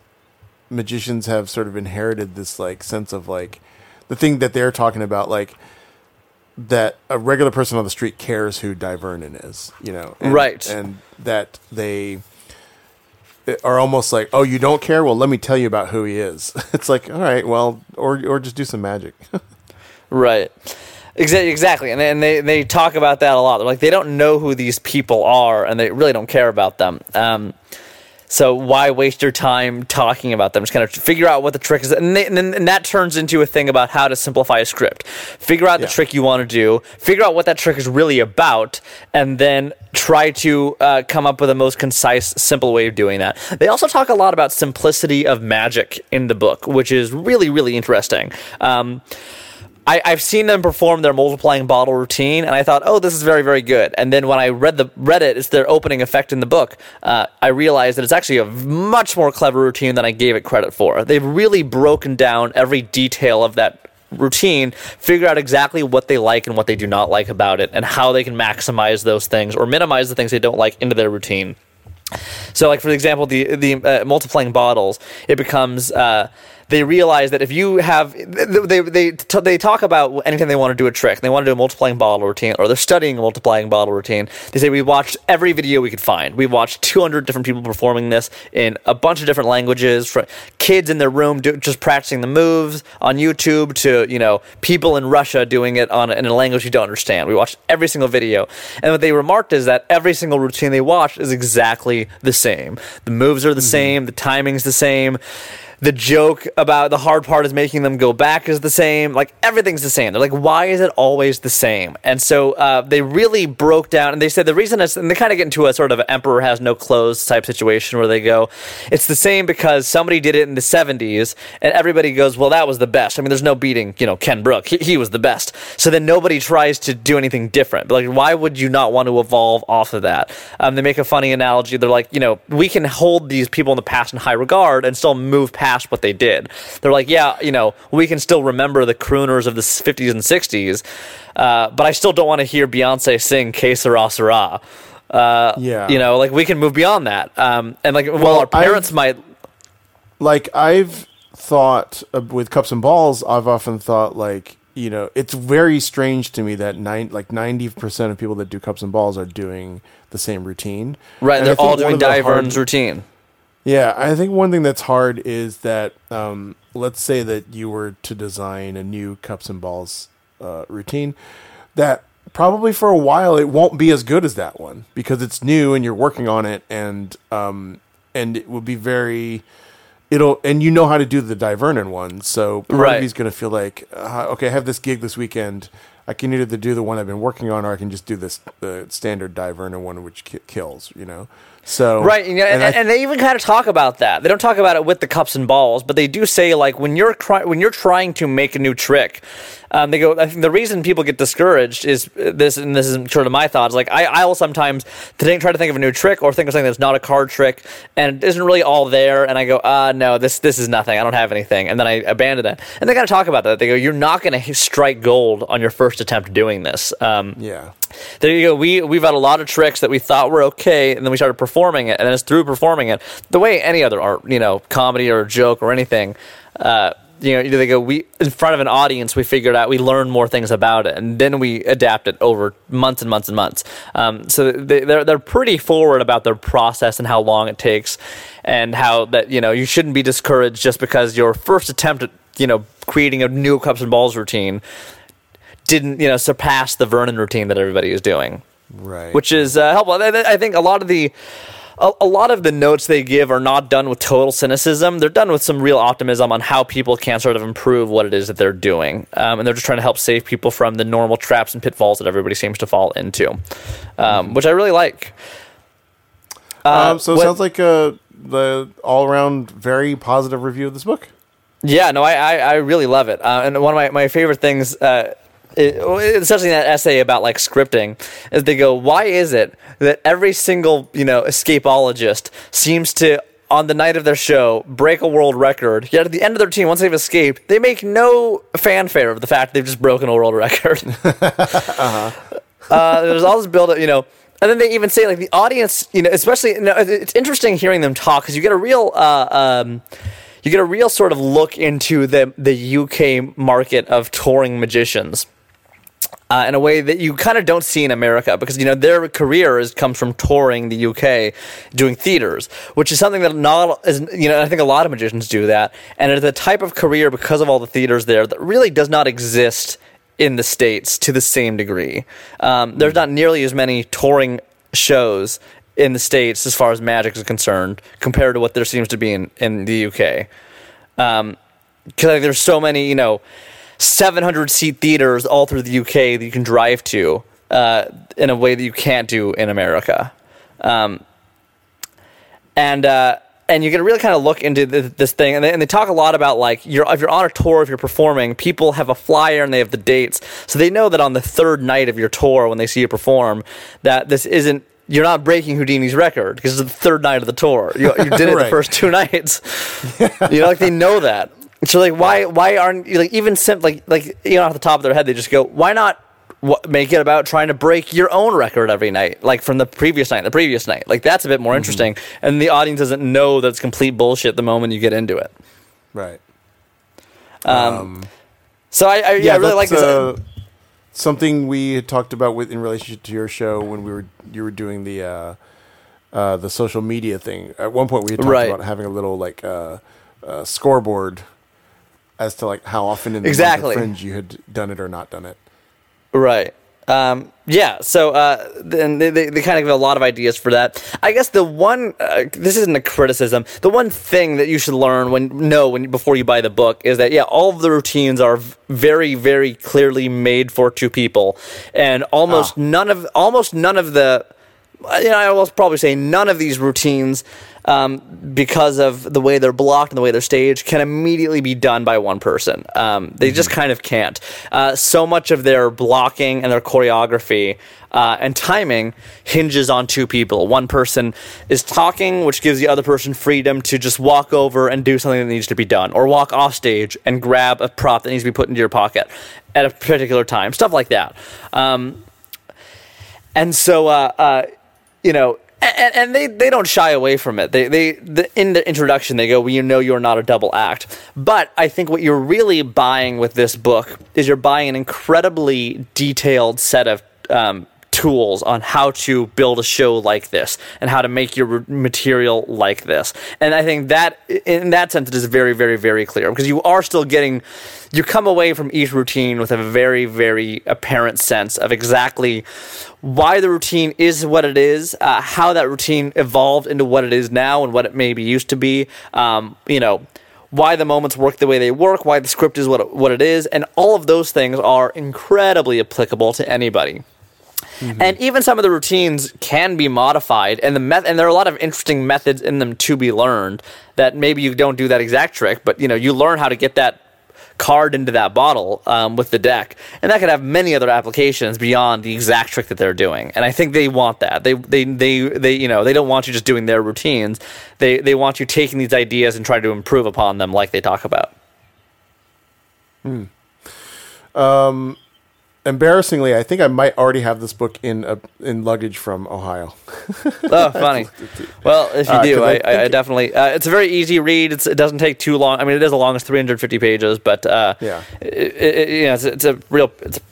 magicians have sort of inherited this like sense of like the thing that they're talking about, like that a regular person on the street cares who Di Vernon is, you know, and that they. Are almost like, "Oh, you don't care? Well, let me tell you about who he is." It's like, all right, well, or just do some magic. Right. Exactly. And they talk about that a lot. They're like, they don't know who these people are, and they really don't care about them. So why waste your time talking about them? Just kind of figure out what the trick is. And that turns into a thing about how to simplify a script. Figure out the trick you want to do. Figure out what that trick is really about. And then try to come up with the most concise, simple way of doing that. They also talk a lot about simplicity of magic in the book, which is really, really interesting. I've seen them perform their multiplying bottle routine, and I thought, "Oh, this is very, very good." And then when I read it, it's their opening effect in the book. I realized that it's actually a much more clever routine than I gave it credit for. They've really broken down every detail of that routine, figure out exactly what they like and what they do not like about it, and how they can maximize those things or minimize the things they don't like into their routine. So, like, for example, the multiplying bottles, it becomes. They realize that if you have, they talk about anytime they want to do a trick. They want to do a multiplying bottle routine, or they're studying a multiplying bottle routine. They say, "We watched every video we could find. We watched 200 different people performing this in a bunch of different languages, from kids in their room just practicing the moves on YouTube to, you know, people in Russia doing it in a language you don't understand. We watched every single video." And what they remarked is that every single routine they watched is exactly the same. The moves are the same. The timing's the same. The joke about the hard part is making them go back is the same. Like, everything's the same. They're like, why is it always the same? And so they really broke down, and they said the reason is, and they kind of get into a sort of an emperor has no clothes type situation where they go, it's the same because somebody did it in the 70s, and everybody goes, well, that was the best. I mean, there's no beating, you know, Ken Brook. He was the best. So then nobody tries to do anything different. But, like, why would you not want to evolve off of that? They make a funny analogy. They're like, you know, we can hold these people in the past in high regard and still move past what they did. They're like, yeah, you know, we can still remember the crooners of the 50s and 60s, but I still don't want to hear Beyonce sing "Que Sera Sera." You know, like, we can move beyond that. And like, well, our parents might. Like, I've thought with cups and balls, I've often thought, like, you know, it's very strange to me that 90% of people that do cups and balls are doing the same routine. Right, and they're all doing Di Vernon's routine. Yeah, I think one thing that's hard is that let's say that you were to design a new cups and balls routine, that probably for a while it won't be as good as that one because it's new and you're working on it, and it will be very. It'll and you know how to do the Di Vernon one, so probably he's going to feel like, okay, I have this gig this weekend. I can either do the one I've been working on, or I can just do this the standard Di Vernon one, which kills, you know. So right, and they even kind of talk about that. They don't talk about it with the cups and balls, but they do say like when you're trying to make a new trick, they go. I think the reason people get discouraged is this, and this is sort of my thoughts. Like I will sometimes try to think of a new trick or think of something that's not a card trick and isn't really all there, and I go, no, this is nothing. I don't have anything, and then I abandon it. And they kind of talk about that. They go, you're not going to strike gold on your first attempt doing this. Yeah. There you go. We've had a lot of tricks that we thought were okay, and then we started performing it, and then it's through performing it the way any other art, you know, comedy or joke or anything. They go, we in front of an audience, we figured out, we learned more things about it, and then we adapt it over months and months and months. So they're pretty forward about their process and how long it takes, and how that you shouldn't be discouraged just because your first attempt at creating a new cups and balls routine didn't surpass the Vernon routine that everybody is doing, right? Which is helpful. I think a lot of the notes they give are not done with total cynicism. They're done with some real optimism on how people can sort of improve what it is that they're doing, and they're just trying to help save people from the normal traps and pitfalls that everybody seems to fall into, which I really like. So it sounds like the all-around very positive review of this book. Yeah, no, I really love it, and one of my favorite things. Especially in that essay about like scripting, is they go, why is it that every single escapologist seems to, on the night of their show, break a world record, yet at the end of their routine, once they've escaped, they make no fanfare of the fact they've just broken a world record? There's all this build up, and then they even say like the audience, especially it's interesting hearing them talk because you get a real. You get a real sort of look into the UK market of touring magicians in a way that you kind of don't see in America because, their career comes from touring the UK, doing theaters, which is something that I think a lot of magicians do that. And it's a type of career because of all the theaters there that really does not exist in the States to the same degree. There's not nearly as many touring shows in the States, as far as magic is concerned, compared to what there seems to be in the UK. Because there's so many, 700-seat theaters all through the UK that you can drive to in a way that you can't do in America. And you can really kind of look into this thing, and they talk a lot about, like, if you're on a tour, if you're performing, people have a flyer and they have the dates, so they know that on the third night of your tour, when they see you perform, that this isn't, you're not breaking Houdini's record because it's the third night of the tour. You did it right. The first two nights. Yeah. They know that. So like, why aren't you off the top of their head, they just go, why not make it about trying to break your own record every night, like from the previous night. Like that's a bit more interesting. And the audience doesn't know that's complete bullshit the moment you get into it. Right. So I really like this. Something we had talked about in relationship to your show when you were doing the social media thing. At one point, we had talked about having a little scoreboard as to like how often in the Fringe you had done it or not done it. Right. So and they kind of give a lot of ideas for that. I guess the one this isn't a criticism. The one thing that you should learn before you buy the book is that all of the routines are very very clearly made for two people, and almost none of the I will probably say none of these routines because of the way they're blocked and the way they're staged, can immediately be done by one person. They just kind of can't. So much of their blocking and their choreography and timing hinges on two people. One person is talking, which gives the other person freedom to just walk over and do something that needs to be done, or walk off stage and grab a prop that needs to be put into your pocket at a particular time, stuff like that. And they don't shy away from it. In the introduction, they go, well, you're not a double act. But I think what you're really buying with this book is you're buying an incredibly detailed set of tools on how to build a show like this and how to make your material like this. And I think that in that sense it is very, very, very clear, because you are still getting – you come away from each routine with a very, very apparent sense of exactly why the routine is what it is, how that routine evolved into what it is now and what it maybe used to be, you know – why the moments work the way they work, why the script is what it is, and all of those things are incredibly applicable to anybody. Mm-hmm. And even some of the routines can be modified, and there are a lot of interesting methods in them to be learned that maybe you don't do that exact trick, but you learn how to get that card into that bottle with the deck, and that could have many other applications beyond the exact trick that they're doing. And I think they want that. They don't want you just doing their routines. They want you taking these ideas and trying to improve upon them, like they talk about. Embarrassingly, I think I might already have this book in luggage from Ohio. Oh, funny. Well, if you do, I definitely... it's a very easy read. It doesn't take too long. I mean, it is as long as 350 pages, but yeah, it's a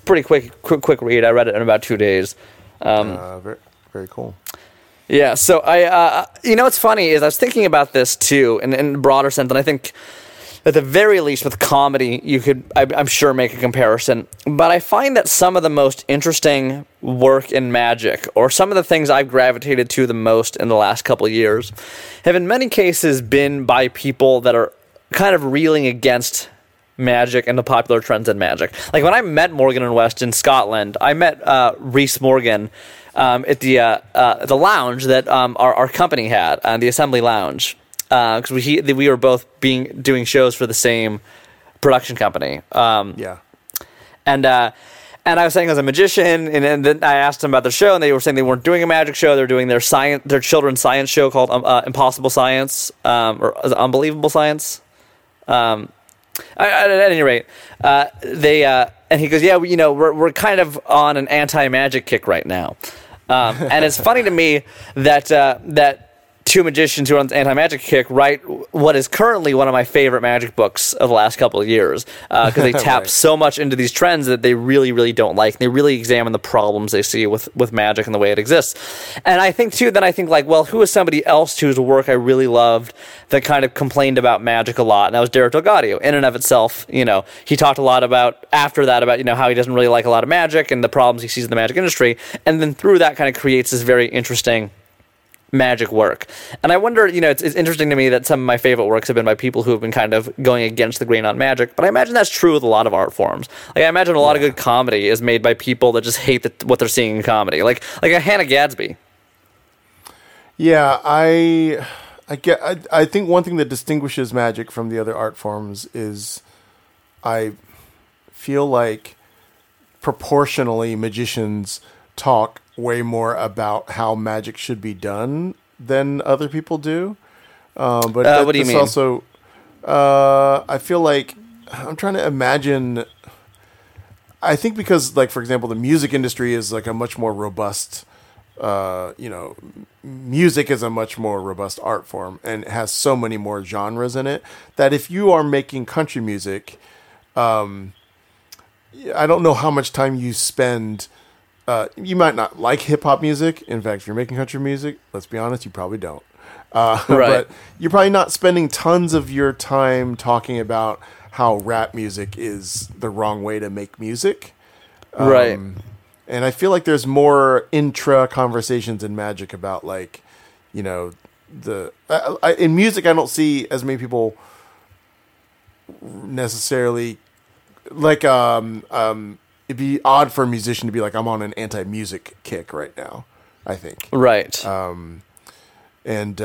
pretty quick read. I read it in about 2 days. Very, very cool. Yeah, so I... what's funny is I was thinking about this, too, in a broader sense, and I think... at the very least, with comedy, you could, I'm sure, make a comparison. But I find that some of the most interesting work in magic, or some of the things I've gravitated to the most in the last couple of years, have in many cases been by people that are kind of reeling against magic and the popular trends in magic. Like when I met Morgan and West in Scotland, I met Rhys Morgan at the lounge that our company had, the Assembly Lounge. Because we were both doing shows for the same production company. And I was saying I was a magician, and then I asked them about their show, and they were saying they weren't doing a magic show; they were doing their children's science show called Impossible Science or Unbelievable Science. At any rate, they and he goes, "Yeah, we're kind of on an anti-magic kick right now," and it's funny to me that that. Two magicians who are on the anti-magic kick write what is currently one of my favorite magic books of the last couple of years, because they tap right. so much into these trends that they really, really don't like. They really examine the problems they see with magic and the way it exists. And I think, too, who is somebody else whose work I really loved that kind of complained about magic a lot? And that was Derek Delgadio. In and of itself, he talked a lot about, after that, about, how he doesn't really like a lot of magic and the problems he sees in the magic industry. And then through that kind of creates this very interesting magic work. And I wonder, it's interesting to me that some of my favorite works have been by people who have been kind of going against the grain on magic, but I imagine that's true with a lot of art forms. Like, I imagine a lot of good comedy is made by people that just hate what they're seeing in comedy. Like a Hannah Gadsby. Yeah, I think one thing that distinguishes magic from the other art forms is I feel like proportionally magicians talk way more about how magic should be done than other people do. But what do you mean? Also, I feel like I'm trying to imagine. I think because, for example, the music industry is a much more robust. Music is a much more robust art form and has so many more genres in it that if you are making country music, I don't know how much time you spend. You might not like hip-hop music. In fact, if you're making country music, let's be honest, you probably don't. Right. But you're probably not spending tons of your time talking about how rap music is the wrong way to make music. Right. And I feel like there's more intra-conversations in magic about, in music, I don't see as many people necessarily... it'd be odd for a musician to be like, I'm on an anti-music kick right now, I think. Right. And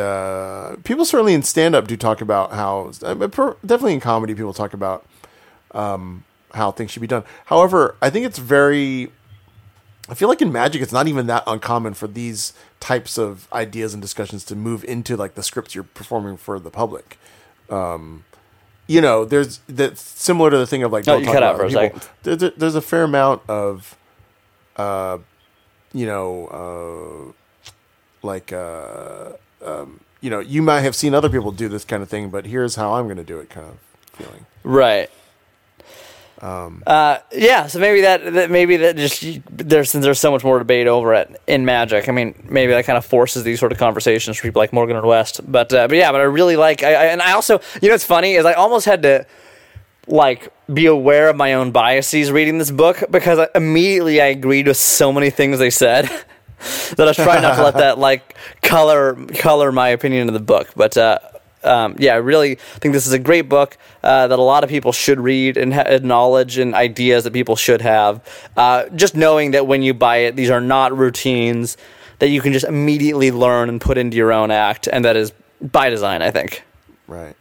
people certainly in stand-up do talk about how, definitely in comedy, people talk about how things should be done. However, I think I feel like in magic, it's not even that uncommon for these types of ideas and discussions to move into the scripts you're performing for the public. There's similar to the thing of don't talk about people. There's a fair amount of, you might have seen other people do this kind of thing, but here's how I'm going to do it kind of feeling. Right. So maybe that just since there's so much more debate over it in Magic. I mean, maybe that kind of forces these sort of conversations for people like Morgan and West. But I really like. I also, you know, what's funny is I almost had to like be aware of my own biases reading this book because I immediately agreed with so many things they said. That I was trying not to let that like color my opinion of the book. But I really think this is a great book that a lot of people should read and knowledge and ideas that people should have. Just knowing that when you buy it, these are not routines that you can just immediately learn and put into your own act, and that is by design, I think. Right.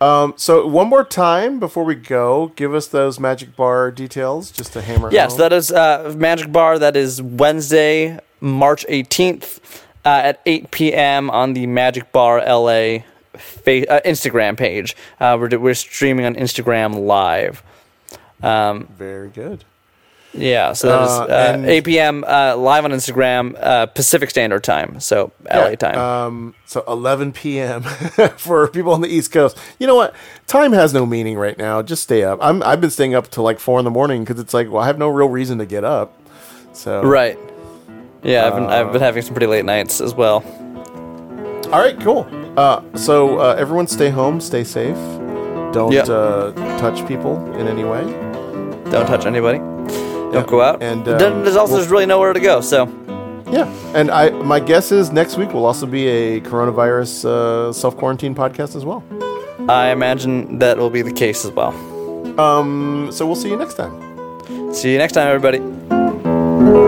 So one more time before we go, give us those Magic Bar details just to hammer. Yes, home. That is Magic Bar. That is Wednesday, March 18th at 8 p.m. on the Magic Bar LA Instagram page. We're streaming on Instagram live. Very good. Yeah, so that is 8 p.m. Live on Instagram, Pacific Standard Time, so LA time. So 11 p.m. for people on the East Coast. You know what? Time has no meaning right now. Just stay up. I've been staying up till like 4 in the morning because it's like, well, I have no real reason to get up. So right. Yeah, I've been having some pretty late nights as well. All right, cool. So everyone stay home, stay safe. Don't touch people in any way. Don't touch anybody. Don't go out. And there's also there's really nowhere to go. So yeah, and my guess is next week will also be a coronavirus self-quarantine podcast as well. I imagine that will be the case as well. So we'll see you next time. See you next time, everybody.